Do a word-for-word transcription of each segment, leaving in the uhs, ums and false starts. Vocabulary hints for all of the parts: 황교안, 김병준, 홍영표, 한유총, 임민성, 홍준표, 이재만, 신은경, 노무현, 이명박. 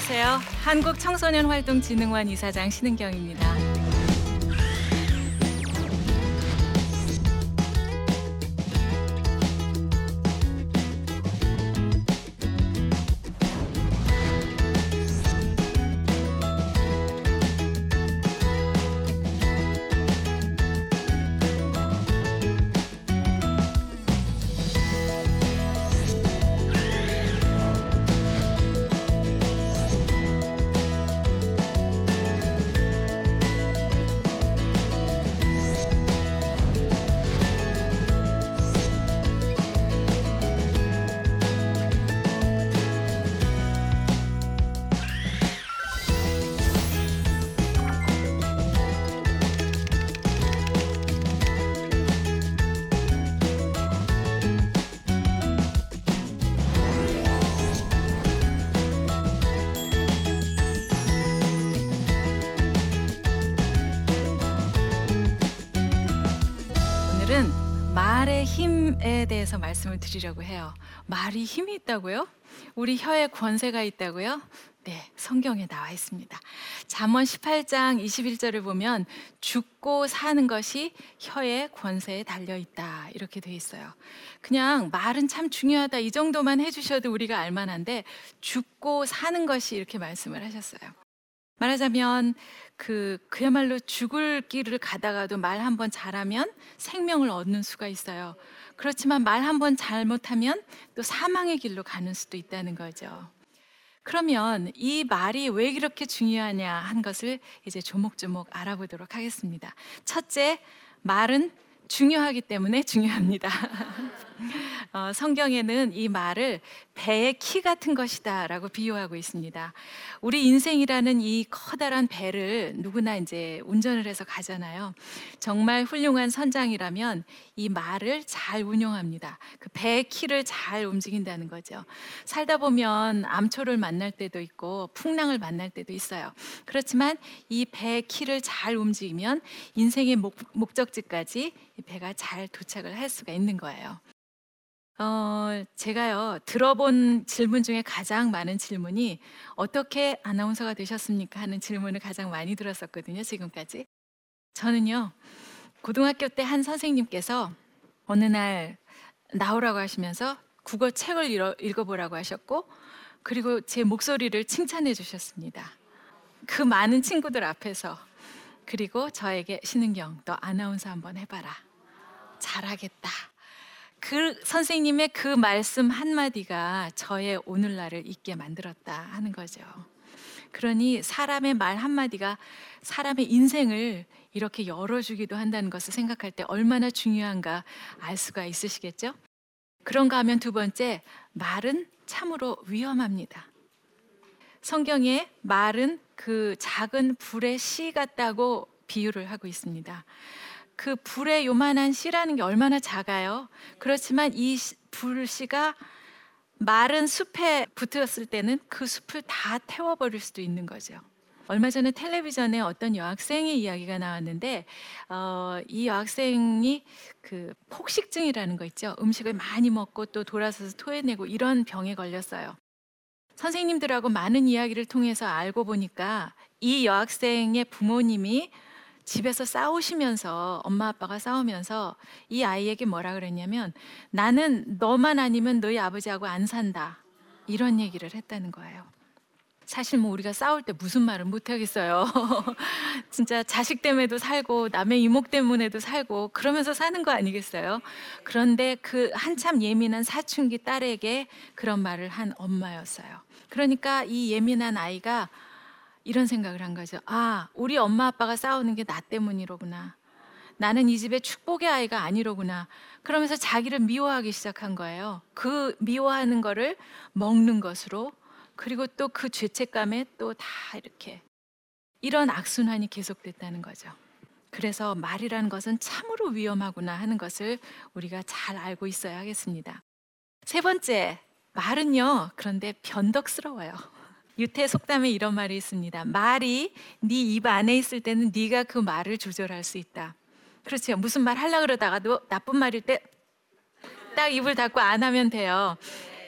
안녕하세요. 한국청소년활동진흥원 이사장 신은경입니다. 말의 힘에 대해서 말씀을 드리려고 해요. 말이 힘이 있다고요? 우리 혀에 권세가 있다고요? 네, 성경에 나와 있습니다. 잠언 십팔 장 이십일 절을 보면 죽고 사는 것이 혀의 권세에 달려있다 이렇게 돼 있어요. 그냥 말은 참 중요하다 이 정도만 해주셔도 우리가 알만한데 죽고 사는 것이 이렇게 말씀을 하셨어요. 말하자면 그 그야말로 죽을 길을 가다가도 말 한 번 잘하면 생명을 얻는 수가 있어요. 그렇지만 말 한 번 잘못하면 또 사망의 길로 가는 수도 있다는 거죠. 그러면 이 말이 왜 이렇게 중요하냐 한 것을 이제 조목조목 알아보도록 하겠습니다. 첫째, 말은 중요하기 때문에 중요합니다. 어, 성경에는 이 말을 배의 키 같은 것이다 라고 비유하고 있습니다. 우리 인생이라는 이 커다란 배를 누구나 이제 운전을 해서 가잖아요. 정말 훌륭한 선장이라면 이 말을 잘 운용합니다. 그 배의 키를 잘 움직인다는 거죠. 살다 보면 암초를 만날 때도 있고 풍랑을 만날 때도 있어요. 그렇지만 이 배의 키를 잘 움직이면 인생의 목, 목적지까지 이 배가 잘 도착을 할 수가 있는 거예요. 어, 제가요 들어본 질문 중에 가장 많은 질문이 어떻게 아나운서가 되셨습니까? 하는 질문을 가장 많이 들었었거든요. 지금까지 저는요 고등학교 때 한 선생님께서 어느 날 나오라고 하시면서 국어 책을 읽어, 읽어보라고 하셨고 그리고 제 목소리를 칭찬해 주셨습니다. 그 많은 친구들 앞에서. 그리고 저에게 신은경 너 아나운서 한번 해봐라 잘하겠다. 그 선생님의 그 말씀 한마디가 저의 오늘날을 있게 만들었다 하는 거죠. 그러니 사람의 말 한마디가 사람의 인생을 이렇게 열어주기도 한다는 것을 생각할 때 얼마나 중요한가 알 수가 있으시겠죠? 그런가 하면 두 번째, 말은 참으로 위험합니다. 성경에 말은 그 작은 불의 씨 같다고 비유를 하고 있습니다. 그 불의 요만한 씨라는 게 얼마나 작아요. 그렇지만 이 불씨가 마른 숲에 붙었을 때는 그 숲을 다 태워버릴 수도 있는 거죠. 얼마 전에 텔레비전에 어떤 여학생의 이야기가 나왔는데 어, 이 여학생이 그 폭식증이라는 거 있죠. 음식을 많이 먹고 또 돌아서서 토해내고 이런 병에 걸렸어요. 선생님들하고 많은 이야기를 통해서 알고 보니까 이 여학생의 부모님이 집에서 싸우시면서 엄마 아빠가 싸우면서 이 아이에게 뭐라 그랬냐면 나는 너만 아니면 너희 아버지하고 안 산다 이런 얘기를 했다는 거예요. 사실 뭐 우리가 싸울 때 무슨 말을 못 하겠어요. 진짜 자식 때문에도 살고 남의 이목 때문에도 살고 그러면서 사는 거 아니겠어요? 그런데 그 한참 예민한 사춘기 딸에게 그런 말을 한 엄마였어요. 그러니까 이 예민한 아이가 이런 생각을 한 거죠. 아, 우리 엄마 아빠가 싸우는 게 나 때문이로구나. 나는 이 집에 축복의 아이가 아니로구나. 그러면서 자기를 미워하기 시작한 거예요. 그 미워하는 거를 먹는 것으로 그리고 또 그 죄책감에 또 다 이렇게 이런 악순환이 계속됐다는 거죠. 그래서 말이라는 것은 참으로 위험하구나 하는 것을 우리가 잘 알고 있어야 하겠습니다. 세 번째, 말은요. 그런데 변덕스러워요. 유태 속담에 이런 말이 있습니다. 말이 네 입 안에 있을 때는 네가 그 말을 조절할 수 있다. 그렇죠. 무슨 말 하려고 그러다가도 나쁜 말일 때 딱 입을 닫고 안 하면 돼요.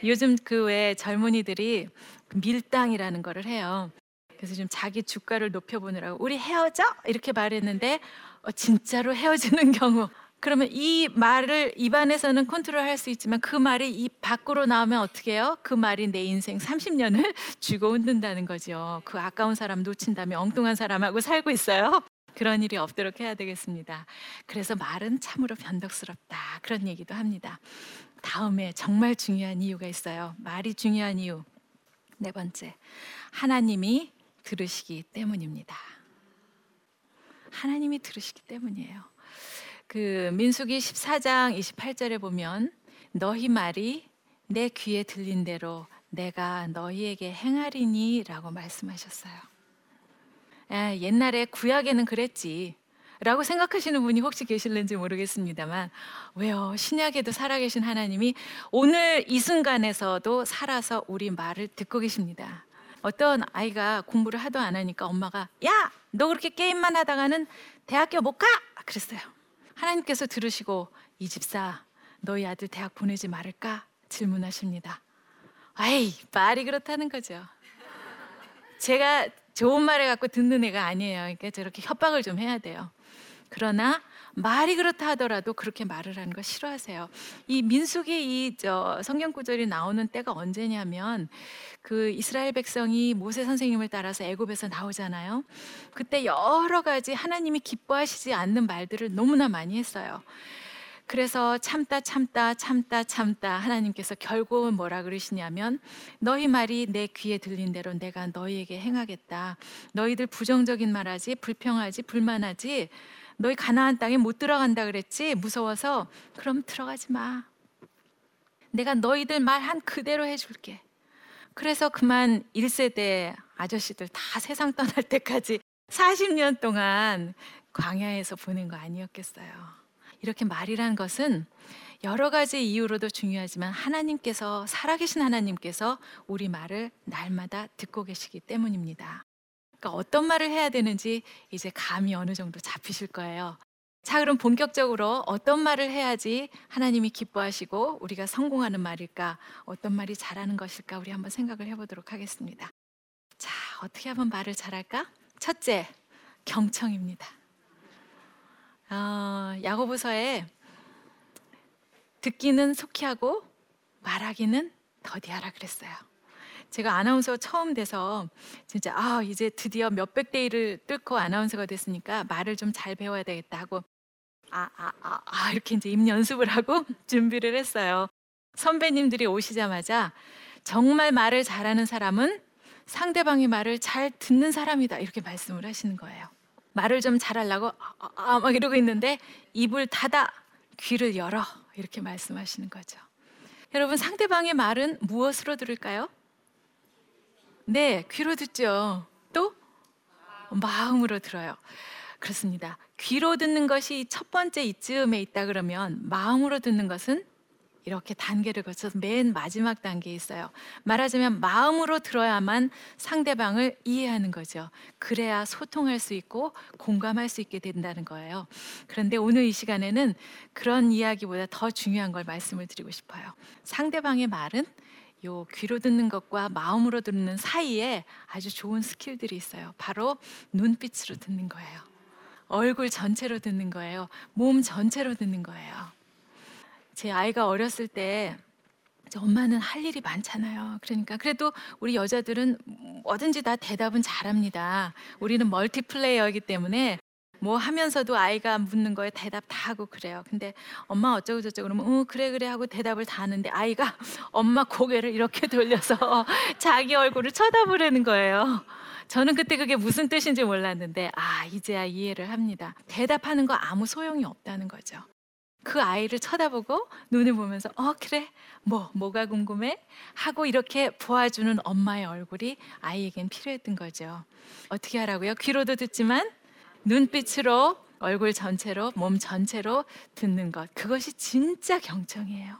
요즘 그 외 젊은이들이 밀당이라는 거를 해요. 그래서 지금 자기 주가를 높여보느라고 우리 헤어져? 이렇게 말했는데 어, 진짜로 헤어지는 경우, 그러면 이 말을 입안에서는 컨트롤할 수 있지만 그 말이 입 밖으로 나오면 어떻게 해요? 그 말이 내 인생 삼십 년을 쥐고 흔든다는 거죠. 그 아까운 사람 놓친 다음에 엉뚱한 사람하고 살고 있어요. 그런 일이 없도록 해야 되겠습니다. 그래서 말은 참으로 변덕스럽다, 그런 얘기도 합니다. 다음에 정말 중요한 이유가 있어요. 말이 중요한 이유 네 번째, 하나님이 들으시기 때문입니다. 하나님이 들으시기 때문이에요. 그 민수기 십사 장 이십팔 절에 보면 너희 말이 내 귀에 들린 대로 내가 너희에게 행하리니 라고 말씀하셨어요. 아, 옛날에 구약에는 그랬지 라고 생각하시는 분이 혹시 계실는지 모르겠습니다만, 왜요? 신약에도 살아계신 하나님이 오늘 이 순간에서도 살아서 우리 말을 듣고 계십니다. 어떤 아이가 공부를 하도 안 하니까 엄마가 야! 너 그렇게 게임만 하다가는 대학교 못 가! 그랬어요. 하나님께서 들으시고 이 집사 너희 아들 대학 보내지 말을까? 질문하십니다. 아이, 말이 그렇다는 거죠. 제가 좋은 말을 갖고 듣는 애가 아니에요. 그러니까 저렇게 협박을 좀 해야 돼요. 그러나 말이 그렇다 하더라도 그렇게 말을 하는 거 싫어하세요. 이 민수기 이 저 성경 구절이 나오는 때가 언제냐면 그 이스라엘 백성이 모세 선생님을 따라서 애굽에서 나오잖아요. 그때 여러 가지 하나님이 기뻐하시지 않는 말들을 너무나 많이 했어요. 그래서 참다 참다 참다 참다 하나님께서 결국은 뭐라 그러시냐면 너희 말이 내 귀에 들린 대로 내가 너희에게 행하겠다. 너희들 부정적인 말하지, 불평하지, 불만하지. 너희 가나안 땅에 못 들어간다 그랬지? 무서워서 그럼 들어가지 마. 내가 너희들 말 한 그대로 해줄게. 그래서 그만 일 세대 아저씨들 다 세상 떠날 때까지 사십 년 동안 광야에서 보낸 거 아니었겠어요. 이렇게 말이란 것은 여러 가지 이유로도 중요하지만 하나님께서, 살아계신 하나님께서 우리 말을 날마다 듣고 계시기 때문입니다. 그러니까 어떤 말을 해야 되는지 이제 감이 어느 정도 잡히실 거예요. 자, 그럼 본격적으로 어떤 말을 해야지 하나님이 기뻐하시고 우리가 성공하는 말일까? 어떤 말이 잘하는 것일까? 우리 한번 생각을 해보도록 하겠습니다. 자, 어떻게 하면 말을 잘할까? 첫째, 경청입니다. 어, 야고보서에 듣기는 속히 하고 말하기는 더디하라 그랬어요. 제가 아나운서 처음 돼서 진짜 아 이제 드디어 몇백 대일을 뚫고 아나운서가 됐으니까 말을 좀 잘 배워야 되겠다 하고 아, 아, 아, 아 이렇게 이제 입 연습을 하고 준비를 했어요. 선배님들이 오시자마자 정말 말을 잘하는 사람은 상대방의 말을 잘 듣는 사람이다 이렇게 말씀을 하시는 거예요. 말을 좀 잘하려고 아, 아, 막 이러고 있는데 입을 닫아 귀를 열어 이렇게 말씀하시는 거죠. 여러분, 상대방의 말은 무엇으로 들을까요? 네, 귀로 듣죠. 또 마음으로 들어요. 그렇습니다. 귀로 듣는 것이 첫 번째 이쯤에 있다 그러면 마음으로 듣는 것은 이렇게 단계를 거쳐서 맨 마지막 단계에 있어요. 말하자면 마음으로 들어야만 상대방을 이해하는 거죠. 그래야 소통할 수 있고 공감할 수 있게 된다는 거예요. 그런데 오늘 이 시간에는 그런 이야기보다 더 중요한 걸 말씀을 드리고 싶어요. 상대방의 말은 요 귀로 듣는 것과 마음으로 듣는 사이에 아주 좋은 스킬들이 있어요. 바로 눈빛으로 듣는 거예요. 얼굴 전체로 듣는 거예요. 몸 전체로 듣는 거예요. 제 아이가 어렸을 때 엄마는 할 일이 많잖아요. 그러니까 그래도 우리 여자들은 뭐든지 다 대답은 잘합니다. 우리는 멀티플레이어이기 때문에 뭐 하면서도 아이가 묻는 거에 대답 다 하고 그래요. 근데 엄마 어쩌고 저쩌고 그러면 어 그래 그래 하고 대답을 다 하는데 아이가 엄마 고개를 이렇게 돌려서 자기 얼굴을 쳐다보려는 거예요. 저는 그때 그게 무슨 뜻인지 몰랐는데 아 이제야 이해를 합니다. 대답하는 거 아무 소용이 없다는 거죠. 그 아이를 쳐다보고 눈을 보면서 어 그래 뭐 뭐가 궁금해 하고 이렇게 보아주는 엄마의 얼굴이 아이에겐 필요했던 거죠. 어떻게 하라고요? 귀로도 듣지만 눈빛으로 얼굴 전체로 몸 전체로 듣는 것, 그것이 진짜 경청이에요.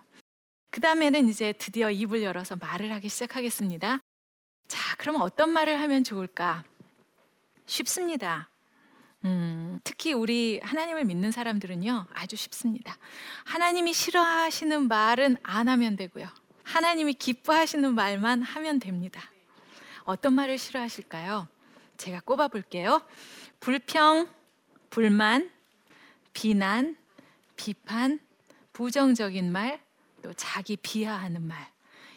그 다음에는 이제 드디어 입을 열어서 말을 하기 시작하겠습니다. 자, 그럼 어떤 말을 하면 좋을까? 쉽습니다. 음, 특히 우리 하나님을 믿는 사람들은요 아주 쉽습니다. 하나님이 싫어하시는 말은 안 하면 되고요, 하나님이 기뻐하시는 말만 하면 됩니다. 어떤 말을 싫어하실까요? 제가 꼽아볼게요. 불평, 불만, 비난, 비판, 부정적인 말, 또 자기 비하하는 말,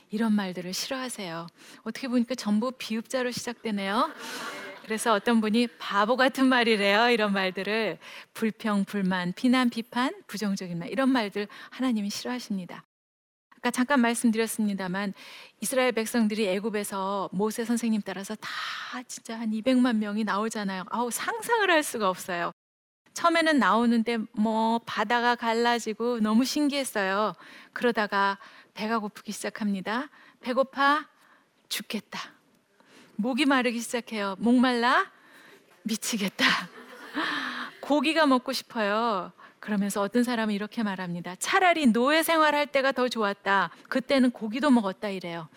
이런 말들을 싫어하세요. 어떻게 보니까 전부 비읍자로 시작되네요. 그래서 어떤 분이 바보 같은 말이래요, 이런 말들을. 불평, 불만, 비난, 비판, 부정적인 말, 이런 말들 하나님이 싫어하십니다. 아까 잠깐 말씀드렸습니다만 이스라엘 백성들이 애굽에서 모세 선생님 따라서 다 진짜 한 이백만 명이 나오잖아요. 아우, 상상을 할 수가 없어요. 처음에는 나오는데 뭐 바다가 갈라지고 너무 신기했어요. 그러다가 배가 고프기 시작합니다. 배고파 죽겠다. 목이 마르기 시작해요. 목말라 미치겠다. 고기가 먹고 싶어요. 그러면서 어떤 사람은 이렇게 말합니다. 차라리 노예 생활할 때가 더 좋았다. 그때는 고기도 먹었다, 이래요.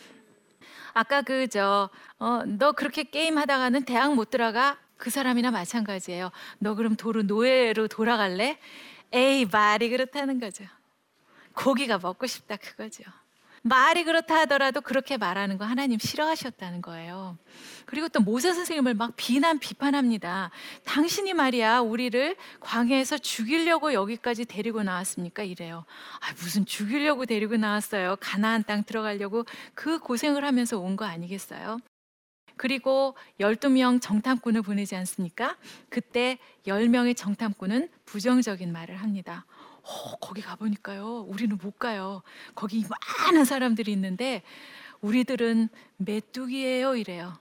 아까 그 저 어, 너 그렇게 게임하다가는 대학 못 들어가? 그 사람이나 마찬가지예요. 너 그럼 도로 노예로 돌아갈래? 에이, 말이 그렇다는 거죠. 고기가 먹고 싶다, 그거죠. 말이 그렇다 하더라도 그렇게 말하는 거 하나님 싫어하셨다는 거예요. 그리고 또 모세 선생님을 막 비난, 비판합니다. 당신이 말이야 우리를 광야에서 죽이려고 여기까지 데리고 나왔습니까? 이래요. 아, 무슨 죽이려고 데리고 나왔어요. 가나안 땅 들어가려고 그 고생을 하면서 온 거 아니겠어요? 그리고 열두 명 정탐꾼을 보내지 않습니까? 그때 열 명의 정탐꾼은 부정적인 말을 합니다. 어, 거기 가보니까요 우리는 못 가요. 거기 많은 사람들이 있는데 우리들은 메뚜기예요, 이래요.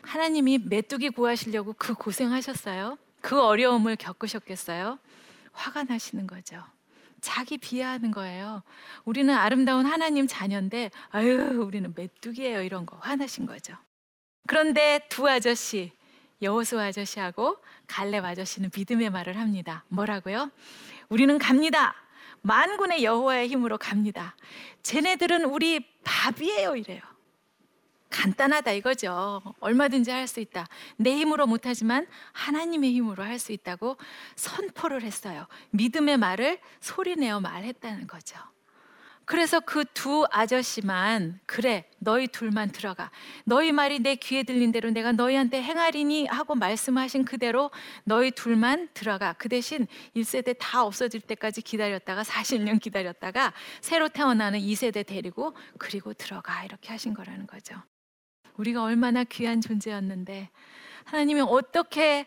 하나님이 메뚜기 구하시려고 그 고생하셨어요? 그 어려움을 겪으셨겠어요? 화가 나시는 거죠. 자기 비하하는 거예요. 우리는 아름다운 하나님 자녀인데 아유, 우리는 메뚜기예요, 이런 거 화나신 거죠. 그런데 두 아저씨, 여호수아 아저씨하고 갈렙 아저씨는 믿음의 말을 합니다. 뭐라고요? 우리는 갑니다. 만군의 여호와의 힘으로 갑니다. 쟤네들은 우리 밥이에요, 이래요. 간단하다 이거죠. 얼마든지 할 수 있다. 내 힘으로 못하지만 하나님의 힘으로 할 수 있다고 선포를 했어요. 믿음의 말을 소리내어 말했다는 거죠. 그래서 그 두 아저씨만, 그래 너희 둘만 들어가, 너희 말이 내 귀에 들린 대로 내가 너희한테 행하리니 하고 말씀하신 그대로 너희 둘만 들어가. 그 대신 일 세대 다 없어질 때까지 기다렸다가 사십 년 기다렸다가 새로 태어나는 이 세대 데리고 그리고 들어가, 이렇게 하신 거라는 거죠. 우리가 얼마나 귀한 존재였는데 하나님이 어떻게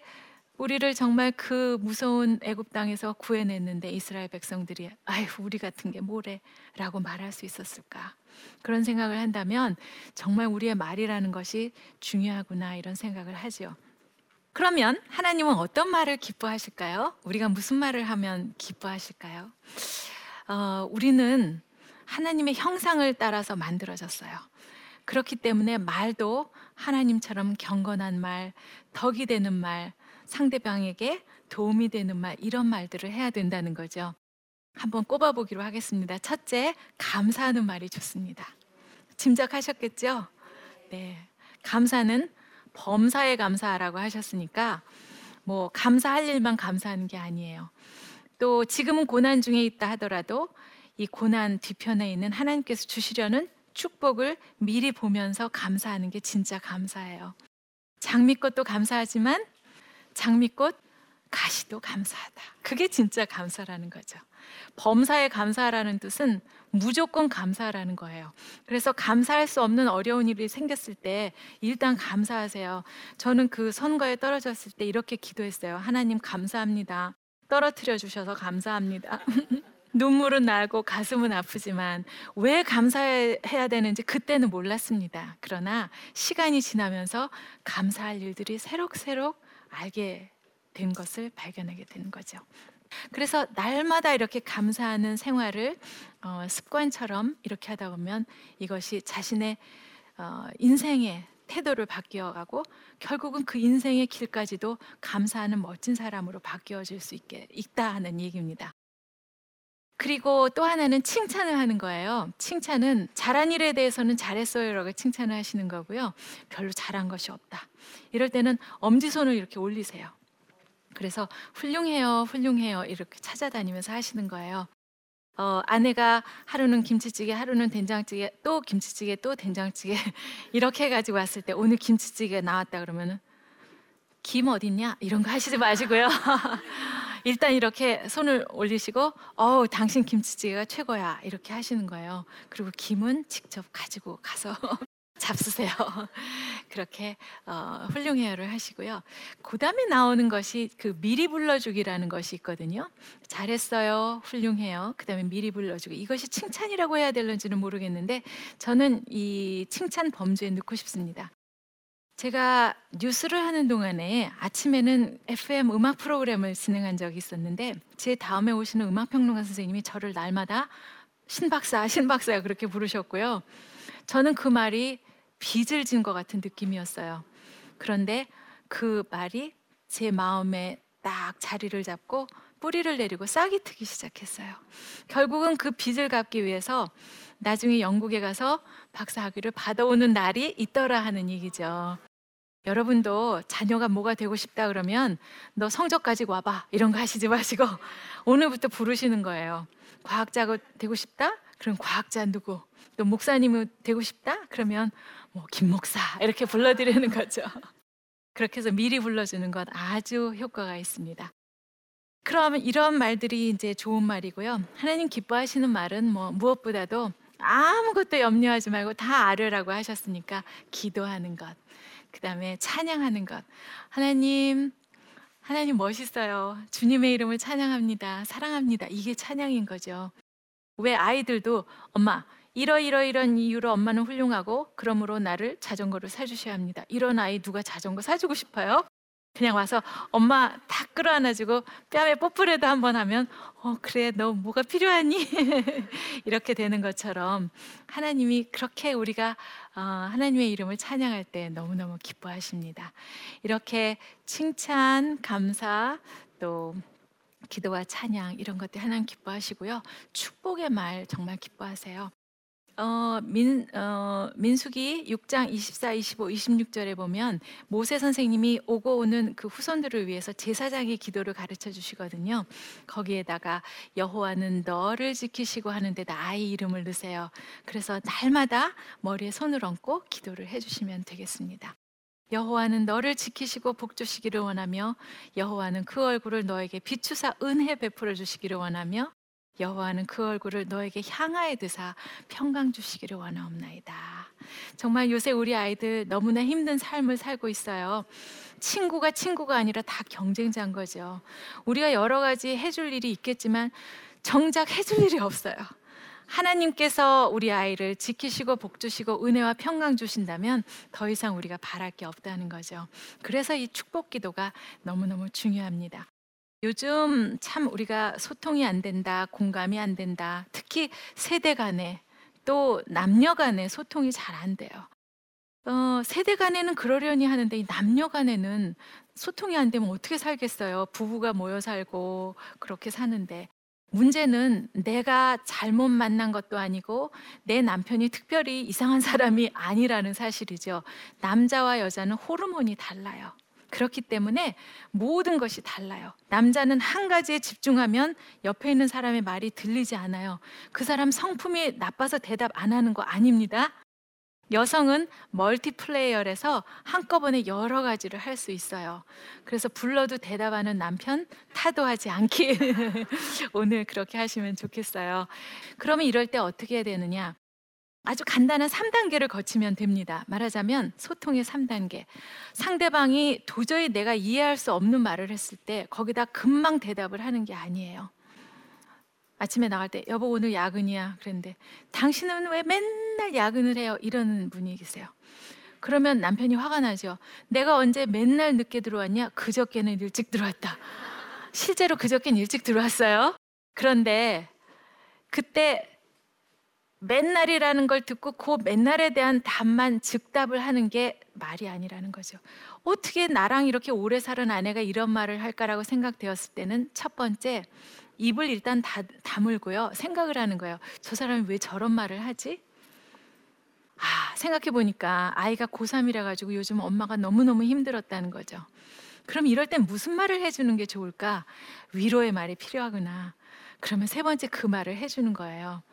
우리를 정말 그 무서운 애굽 땅에서 구해냈는데 이스라엘 백성들이 아휴, 우리 같은 게 뭐래 라고 말할 수 있었을까? 그런 생각을 한다면 정말 우리의 말이라는 것이 중요하구나, 이런 생각을 하죠. 그러면 하나님은 어떤 말을 기뻐하실까요? 우리가 무슨 말을 하면 기뻐하실까요? 어, 우리는 하나님의 형상을 따라서 만들어졌어요. 그렇기 때문에 말도 하나님처럼 경건한 말, 덕이 되는 말, 상대방에게 도움이 되는 말, 이런 말들을 해야 된다는 거죠. 한번 꼽아보기로 하겠습니다. 첫째, 감사하는 말이 좋습니다. 짐작하셨겠죠? 네, 감사는 범사에 감사하라고 하셨으니까 뭐 감사할 일만 감사하는 게 아니에요. 또 지금은 고난 중에 있다 하더라도 이 고난 뒤편에 있는 하나님께서 주시려는 축복을 미리 보면서 감사하는 게 진짜 감사예요. 장미꽃도 감사하지만 장미꽃 가시도 감사하다. 그게 진짜 감사라는 거죠. 범사에 감사라는 뜻은 무조건 감사라는 거예요. 그래서 감사할 수 없는 어려운 일이 생겼을 때 일단 감사하세요. 저는 그 선거에 떨어졌을 때 이렇게 기도했어요. 하나님 감사합니다. 떨어뜨려 주셔서 감사합니다. 눈물은 나고 가슴은 아프지만 왜 감사해야 되는지 그때는 몰랐습니다. 그러나 시간이 지나면서 감사할 일들이 새록새록 알게 된 것을 발견하게 되는 거죠. 그래서 날마다 이렇게 감사하는 생활을 어, 습관처럼 이렇게 하다 보면 이것이 자신의 어, 인생의 태도를 바뀌어가고 결국은 그 인생의 길까지도 감사하는 멋진 사람으로 바뀌어질 수 있게 있다 하는 얘기입니다. 그리고 또 하나는 칭찬을 하는 거예요. 칭찬은 잘한 일에 대해서는 잘했어요 라고 칭찬을 하시는 거고요. 별로 잘한 것이 없다 이럴 때는 엄지손을 이렇게 올리세요. 그래서 훌륭해요, 훌륭해요 이렇게 찾아다니면서 하시는 거예요. 어, 아내가 하루는 김치찌개, 하루는 된장찌개, 또 김치찌개, 또 된장찌개 이렇게 해가지고 왔을 때 오늘 김치찌개 나왔다 그러면은 김 어딨냐? 이런 거 하시지 마시고요. 일단 이렇게 손을 올리시고 어우 당신 김치찌개가 최고야 이렇게 하시는 거예요. 그리고 김은 직접 가지고 가서 잡수세요. 그렇게 어, 훌륭해요를 하시고요. 그 다음에 나오는 것이 그 미리 불러주기라는 것이 있거든요. 잘했어요, 훌륭해요. 그 다음에 미리 불러주기. 이것이 칭찬이라고 해야 될는지는 모르겠는데 저는 이 칭찬 범주에 넣고 싶습니다. 제가 뉴스를 하는 동안에 아침에는 에프엠 음악 프로그램을 진행한 적이 있었는데 제 다음에 오시는 음악평론가 선생님이 저를 날마다 신박사, 신박사 그렇게 부르셨고요. 저는 그 말이 빚을 진 것 같은 느낌이었어요. 그런데 그 말이 제 마음에 딱 자리를 잡고 뿌리를 내리고 싹이 트기 시작했어요. 결국은 그 빚을 갚기 위해서 나중에 영국에 가서 박사학위를 받아오는 날이 있더라 하는 얘기죠. 여러분도 자녀가 뭐가 되고 싶다 그러면 너 성적 가지고 와봐 이런 거 하시지 마시고 오늘부터 부르시는 거예요. 과학자가 되고 싶다? 그럼 과학자 누구? 또 목사님이 되고 싶다? 그러면 뭐 김 목사 이렇게 불러드리는 거죠. 그렇게 해서 미리 불러주는 것 아주 효과가 있습니다. 그럼 이런 말들이 이제 좋은 말이고요. 하나님 기뻐하시는 말은 뭐 무엇보다도 아무것도 염려하지 말고 다 아뢰라고 하셨으니까 기도하는 것, 그 다음에 찬양하는 것. 하나님, 하나님 멋있어요. 주님의 이름을 찬양합니다. 사랑합니다. 이게 찬양인 거죠. 왜 아이들도 엄마 이러이러이런 이유로 엄마는 훌륭하고 그러므로 나를 자전거를 사주셔야 합니다. 이런 아이 누가 자전거 사주고 싶어요? 그냥 와서 엄마 다 끌어안아주고 뺨에 뽀뽀라도 한번 하면 어 그래 너 뭐가 필요하니? 이렇게 되는 것처럼 하나님이 그렇게 우리가 어, 하나님의 이름을 찬양할 때 너무너무 기뻐하십니다. 이렇게 칭찬, 감사, 또 기도와 찬양 이런 것들 하나님 기뻐하시고요. 축복의 말 정말 기뻐하세요. 어, 민, 어, 민수기 육 장 이십사, 이십오, 이십육 절에 보면 모세 선생님이 오고 오는 그 후손들을 위해서 제사장의 기도를 가르쳐 주시거든요. 거기에다가 여호와는 너를 지키시고 하는데 나의 이름을 넣으세요. 그래서 날마다 머리에 손을 얹고 기도를 해주시면 되겠습니다. 여호와는 너를 지키시고 복주시기를 원하며 여호와는 그 얼굴을 너에게 비추사 은혜 베풀어 주시기를 원하며 여호와는 그 얼굴을 너에게 향하여 드사 평강 주시기를 원하옵나이다. 정말 요새 우리 아이들 너무나 힘든 삶을 살고 있어요. 친구가 친구가 아니라 다 경쟁자인 거죠. 우리가 여러 가지 해줄 일이 있겠지만 정작 해줄 일이 없어요. 하나님께서 우리 아이를 지키시고 복주시고 은혜와 평강 주신다면 더 이상 우리가 바랄 게 없다는 거죠. 그래서 이 축복 기도가 너무너무 중요합니다. 요즘 참 우리가 소통이 안 된다, 공감이 안 된다, 특히 세대 간에 또 남녀 간에 소통이 잘 안 돼요. 어, 세대 간에는 그러려니 하는데 이 남녀 간에는 소통이 안 되면 어떻게 살겠어요? 부부가 모여 살고 그렇게 사는데 문제는 내가 잘못 만난 것도 아니고 내 남편이 특별히 이상한 사람이 아니라는 사실이죠. 남자와 여자는 호르몬이 달라요. 그렇기 때문에 모든 것이 달라요. 남자는 한 가지에 집중하면 옆에 있는 사람의 말이 들리지 않아요. 그 사람 성품이 나빠서 대답 안 하는 거 아닙니다. 여성은 멀티플레이어라서 한꺼번에 여러 가지를 할 수 있어요. 그래서 불러도 대답하는 남편 타도하지 않기 오늘 그렇게 하시면 좋겠어요. 그러면 이럴 때 어떻게 해야 되느냐? 아주 간단한 삼 단계를 거치면 됩니다. 말하자면 소통의 삼 단계. 상대방이 도저히 내가 이해할 수 없는 말을 했을 때 거기다 금방 대답을 하는 게 아니에요. 아침에 나갈 때 여보 오늘 야근이야 그랬는데 당신은 왜 맨날 야근을 해요? 이러는 분이 계세요. 그러면 남편이 화가 나죠. 내가 언제 맨날 늦게 들어왔냐? 그저께는 일찍 들어왔다. 실제로 그저께는 일찍 들어왔어요. 그런데 그때 맨날이라는 걸 듣고 그 맨날에 대한 답만 즉답을 하는 게 말이 아니라는 거죠. 어떻게 나랑 이렇게 오래 살은 아내가 이런 말을 할까라고 생각되었을 때는 첫 번째 입을 일단 다, 다물고요. 생각을 하는 거예요. 저 사람이 왜 저런 말을 하지? 아, 생각해보니까 아이가 고삼이라 가지고 요즘 엄마가 너무너무 힘들었다는 거죠. 그럼 이럴 땐 무슨 말을 해주는 게 좋을까? 위로의 말이 필요하구나. 그러면 세 번째 그 말을 해주는 거예요.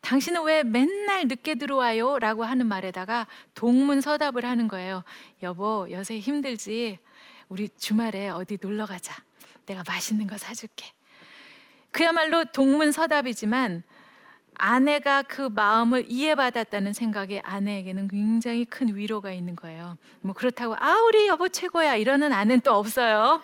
당신은 왜 맨날 늦게 들어와요? 라고 하는 말에다가 동문서답을 하는 거예요. 여보, 요새 힘들지? 우리 주말에 어디 놀러 가자. 내가 맛있는 거 사줄게. 그야말로 동문서답이지만 아내가 그 마음을 이해받았다는 생각에 아내에게는 굉장히 큰 위로가 있는 거예요. 뭐 그렇다고 아 우리 여보 최고야 이러는 아내는 또 없어요.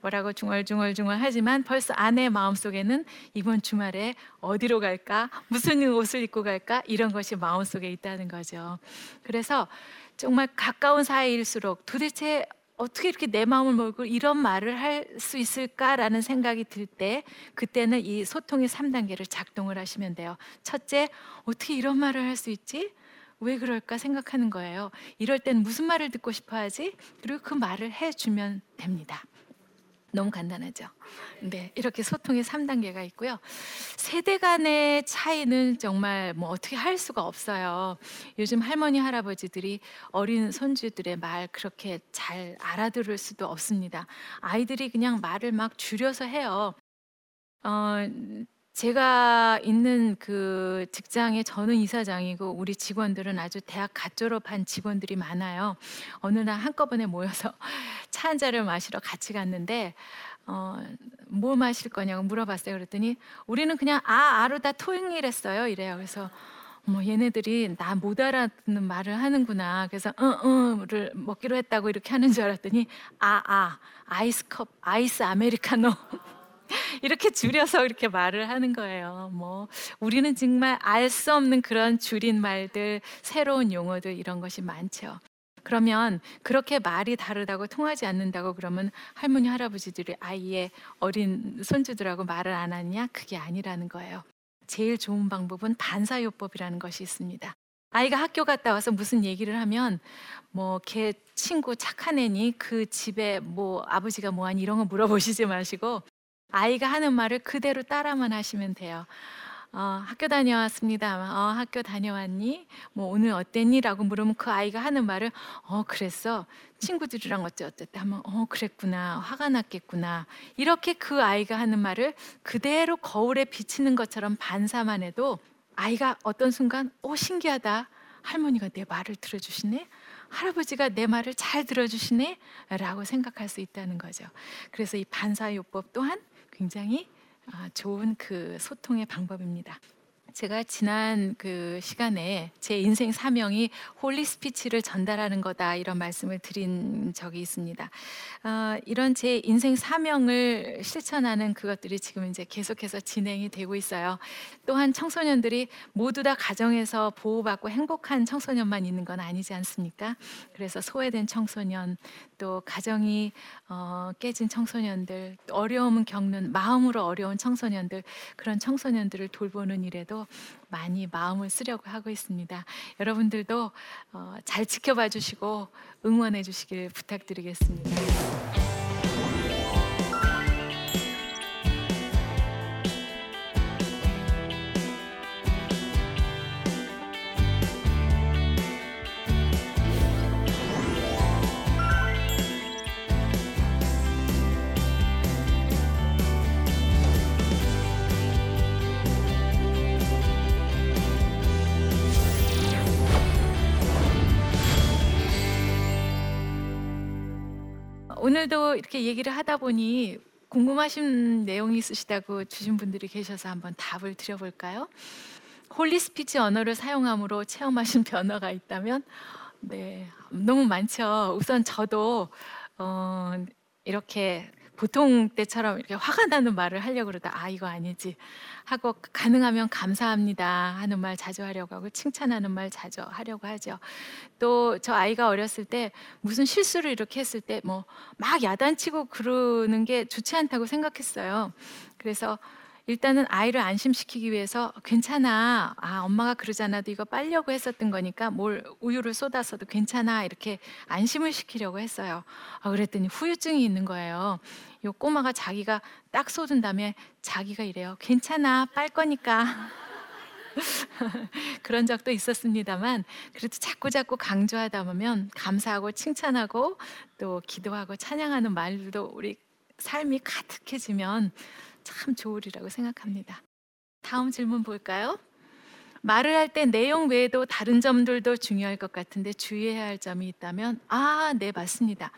뭐라고 중얼중얼중얼 하지만 벌써 아내의 마음속에는 이번 주말에 어디로 갈까? 무슨 옷을 입고 갈까? 이런 것이 마음속에 있다는 거죠. 그래서 정말 가까운 사이일수록 도대체 어떻게 이렇게 내 마음을 몰고 이런 말을 할 수 있을까라는 생각이 들 때 그때는 이 소통의 삼 단계를 작동을 하시면 돼요. 첫째, 어떻게 이런 말을 할 수 있지? 왜 그럴까 생각하는 거예요. 이럴 땐 무슨 말을 듣고 싶어 하지? 그리고 그 말을 해주면 됩니다. 너무 간단하죠? 네, 이렇게 소통의 삼 단계가 있고요. 세대 간의 차이는 정말 뭐 어떻게 할 수가 없어요. 요즘 할머니, 할아버지들이 어린 손주들의 말 그렇게 잘 알아들을 수도 없습니다. 아이들이 그냥 말을 막 줄여서 해요. 어, 제가 있는 그 직장에 저는 이사장이고 우리 직원들은 아주 대학 갓 졸업한 직원들이 많아요. 어느 날 한꺼번에 모여서 차 한 잔을 마시러 같이 갔는데 어, 뭐 마실 거냐고 물어봤어요. 그랬더니 우리는 그냥 아, 아로 다 통일했어요. 이래요. 그래서 뭐 얘네들이 나 못 알아듣는 말을 하는구나. 그래서 응, 응을 먹기로 했다고 이렇게 하는 줄 알았더니 아, 아, 아이스컵, 아이스 아메리카노. 이렇게 줄여서 이렇게 말을 하는 거예요. 뭐 우리는 정말 알 수 없는 그런 줄인 말들, 새로운 용어들 이런 것이 많죠. 그러면 그렇게 말이 다르다고 통하지 않는다고 그러면 할머니 할아버지들이 아예 어린 손주들하고 말을 안 하냐? 그게 아니라는 거예요. 제일 좋은 방법은 반사요법이라는 것이 있습니다. 아이가 학교 갔다 와서 무슨 얘기를 하면 뭐 걔 친구 착한 애니 그 집에 뭐 아버지가 뭐하니 이런 거 물어보시지 마시고 아이가 하는 말을 그대로 따라만 하시면 돼요. 어, 학교 다녀왔습니다. 어, 학교 다녀왔니? 뭐 오늘 어땠니? 라고 물으면 그 아이가 하는 말을 어, 그랬어. 친구들이랑 어째 어쨌다 하면 어, 그랬구나. 화가 났겠구나. 이렇게 그 아이가 하는 말을 그대로 거울에 비치는 것처럼 반사만 해도 아이가 어떤 순간 오, 신기하다. 할머니가 내 말을 들어주시네? 할아버지가 내 말을 잘 들어주시네? 라고 생각할 수 있다는 거죠. 그래서 이 반사요법 또한 굉장히 좋은 그 소통의 방법입니다. 제가 지난 그 시간에 제 인생 사명이 홀리 스피치를 전달하는 거다 이런 말씀을 드린 적이 있습니다. 어, 이런 제 인생 사명을 실천하는 그것들이 지금 이제 계속해서 진행이 되고 있어요. 또한 청소년들이 모두 다 가정에서 보호받고 행복한 청소년만 있는 건 아니지 않습니까? 그래서 소외된 청소년, 또 가정이 어, 깨진 청소년들, 어려움을 겪는 마음으로 어려운 청소년들, 그런 청소년들을 돌보는 일에도 많이 마음을 쓰려고 하고 있습니다. 여러분들도 어, 잘 지켜봐 주시고 응원해 주시길 부탁드리겠습니다. 오늘도 이렇게 얘기를 하다 보니 궁금하신 내용이 있으시다고 주신 분들이 계셔서 한번 답을 드려볼까요? 홀리 스피치 언어를 사용함으로 체험하신 변화가 있다면? 네, 너무 많죠. 우선 저도 어, 이렇게 보통 때처럼 이렇게 화가 나는 말을 하려고 그러다 아 이거 아니지 하고 가능하면 감사합니다 하는 말 자주 하려고 하고 칭찬하는 말 자주 하려고 하죠. 또 저 아이가 어렸을 때 무슨 실수를 이렇게 했을 때 뭐 막 야단치고 그러는 게 좋지 않다고 생각했어요. 그래서 일단은 아이를 안심시키기 위해서 괜찮아. 아, 엄마가 그러지 않아도 이거 빨려고 했었던 거니까 뭘 우유를 쏟아서도 괜찮아. 이렇게 안심을 시키려고 했어요. 아, 그랬더니 후유증이 있는 거예요. 요 꼬마가 자기가 딱 쏟은 다음에 자기가 이래요. 괜찮아. 빨 거니까. 그런 적도 있었습니다만 그래도 자꾸자꾸 강조하다 보면 감사하고 칭찬하고 또 기도하고 찬양하는 말들도 우리 삶이 가득해지면 참 좋으리라고 생각합니다. 다음 질문 볼까요? 말을 할 때 내용 외에도 다른 점들도 중요할 것 같은데 주의해야 할 점이 있다면? 아, 네, 맞습니다.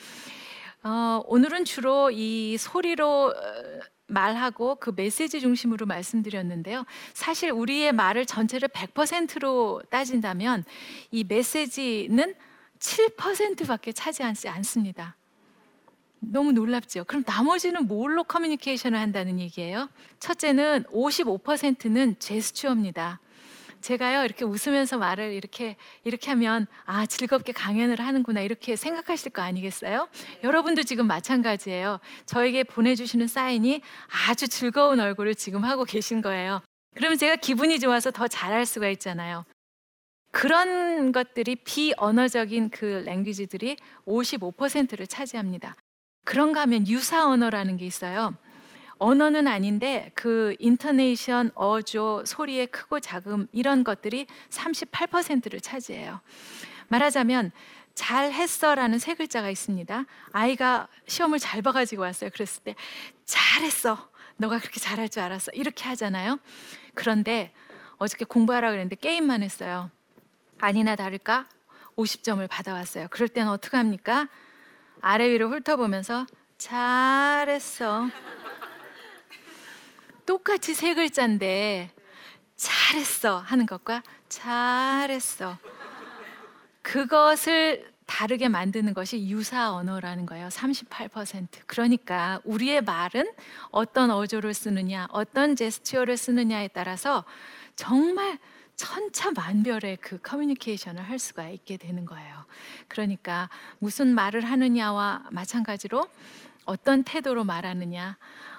어, 오늘은 주로 이 소리로 말하고 그 메시지 중심으로 말씀드렸는데요. 사실 우리의 말을 전체를 백 퍼센트로 따진다면 이 메시지는 칠 퍼센트밖에 차지하지 않습니다. 너무 놀랍죠? 그럼 나머지는 뭘로 커뮤니케이션을 한다는 얘기예요? 첫째는 오십오 퍼센트는 제스처입니다. 제가요 이렇게 웃으면서 말을 이렇게 이렇게 하면 아 즐겁게 강연을 하는구나 이렇게 생각하실 거 아니겠어요? 여러분도 지금 마찬가지예요. 저에게 보내주시는 사인이 아주 즐거운 얼굴을 지금 하고 계신 거예요. 그러면 제가 기분이 좋아서 더 잘할 수가 있잖아요. 그런 것들이 비언어적인 그 랭귀지들이 오십오 퍼센트를 차지합니다. 그런가 하면 유사 언어라는 게 있어요. 언어는 아닌데 그 인터네이션, 어조, 소리의 크고 작음 이런 것들이 삼십팔 퍼센트를 차지해요. 말하자면 잘했어라는 세 글자가 있습니다. 아이가 시험을 잘 봐가지고 왔어요. 그랬을 때 잘했어, 너가 그렇게 잘할 줄 알았어 이렇게 하잖아요. 그런데 어저께 공부하라 그랬는데 게임만 했어요. 아니나 다를까 오십 점을 받아왔어요. 그럴 때는 어떻게 합니까? 아래 위로 훑어보면서 잘했어. 똑같이 세 글자인데 잘했어 하는 것과 잘했어 그것을 다르게 만드는 것이 유사 언어라는 거예요. 삼십팔 퍼센트. 그러니까 우리의 말은 어떤 어조를 쓰느냐 어떤 제스처를 쓰느냐에 따라서 정말 천차만별의 그 커뮤니케이션을 할 수가 있게 되는 거예요. 그러니까 무슨 말을 하느냐와 마찬가지로 어떤 태도로 말하느냐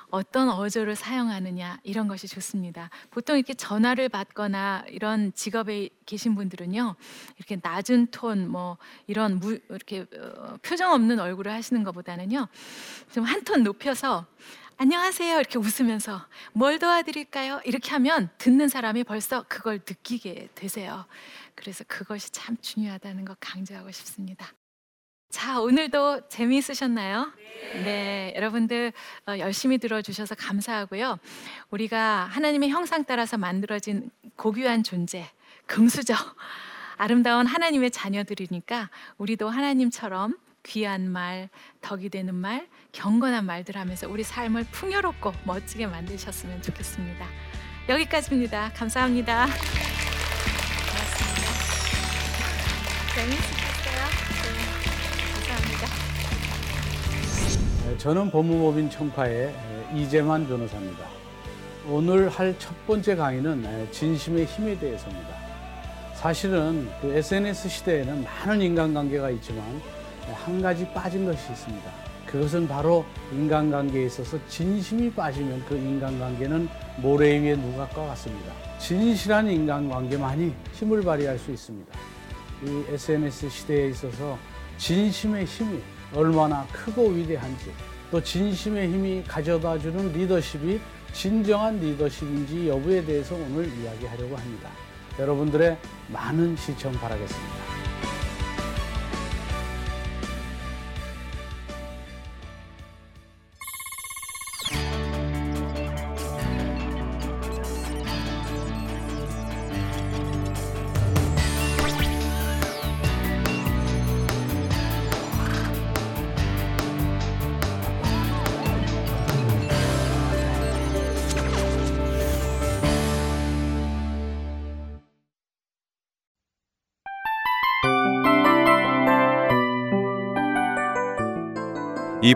어떤 어조를 사용하느냐 이런 것이 좋습니다. 보통 이렇게 전화를 받거나 이런 직업에 계신 분들은요 이렇게 낮은 톤 뭐 이런 무, 이렇게 어, 표정 없는 얼굴을 하시는 것보다는요 좀 한 톤 높여서 안녕하세요 이렇게 웃으면서 뭘 도와드릴까요? 이렇게 하면 듣는 사람이 벌써 그걸 느끼게 되세요. 그래서 그것이 참 중요하다는 것 강조하고 싶습니다. 자, 오늘도 재미있으셨나요? 네. 네, 여러분들 열심히 들어주셔서 감사하고요. 우리가 하나님의 형상 따라서 만들어진 고귀한 존재, 금수저, 아름다운 하나님의 자녀들이니까 우리도 하나님처럼 귀한 말, 덕이 되는 말, 경건한 말들 하면서 우리 삶을 풍요롭고 멋지게 만드셨으면 좋겠습니다. 여기까지입니다. 감사합니다. 고맙습니다. 재미있으셨어요? 저는 법무법인 청파의 이재만 변호사입니다. 오늘 할 첫 번째 강의는 진심의 힘에 대해서입니다. 사실은 그 에스엔에스 시대에는 많은 인간관계가 있지만 한 가지 빠진 것이 있습니다. 그것은 바로 인간관계에 있어서 진심이 빠지면 그 인간관계는 모래 위에 누각과 같습니다. 진실한 인간관계만이 힘을 발휘할 수 있습니다. 이 에스엔에스 시대에 있어서 진심의 힘이 얼마나 크고 위대한지 또 진심의 힘이 가져다주는 리더십이 진정한 리더십인지 여부에 대해서 오늘 이야기하려고 합니다. 여러분들의 많은 시청 바라겠습니다. 이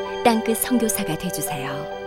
땅끝 선교사가 되어주세요.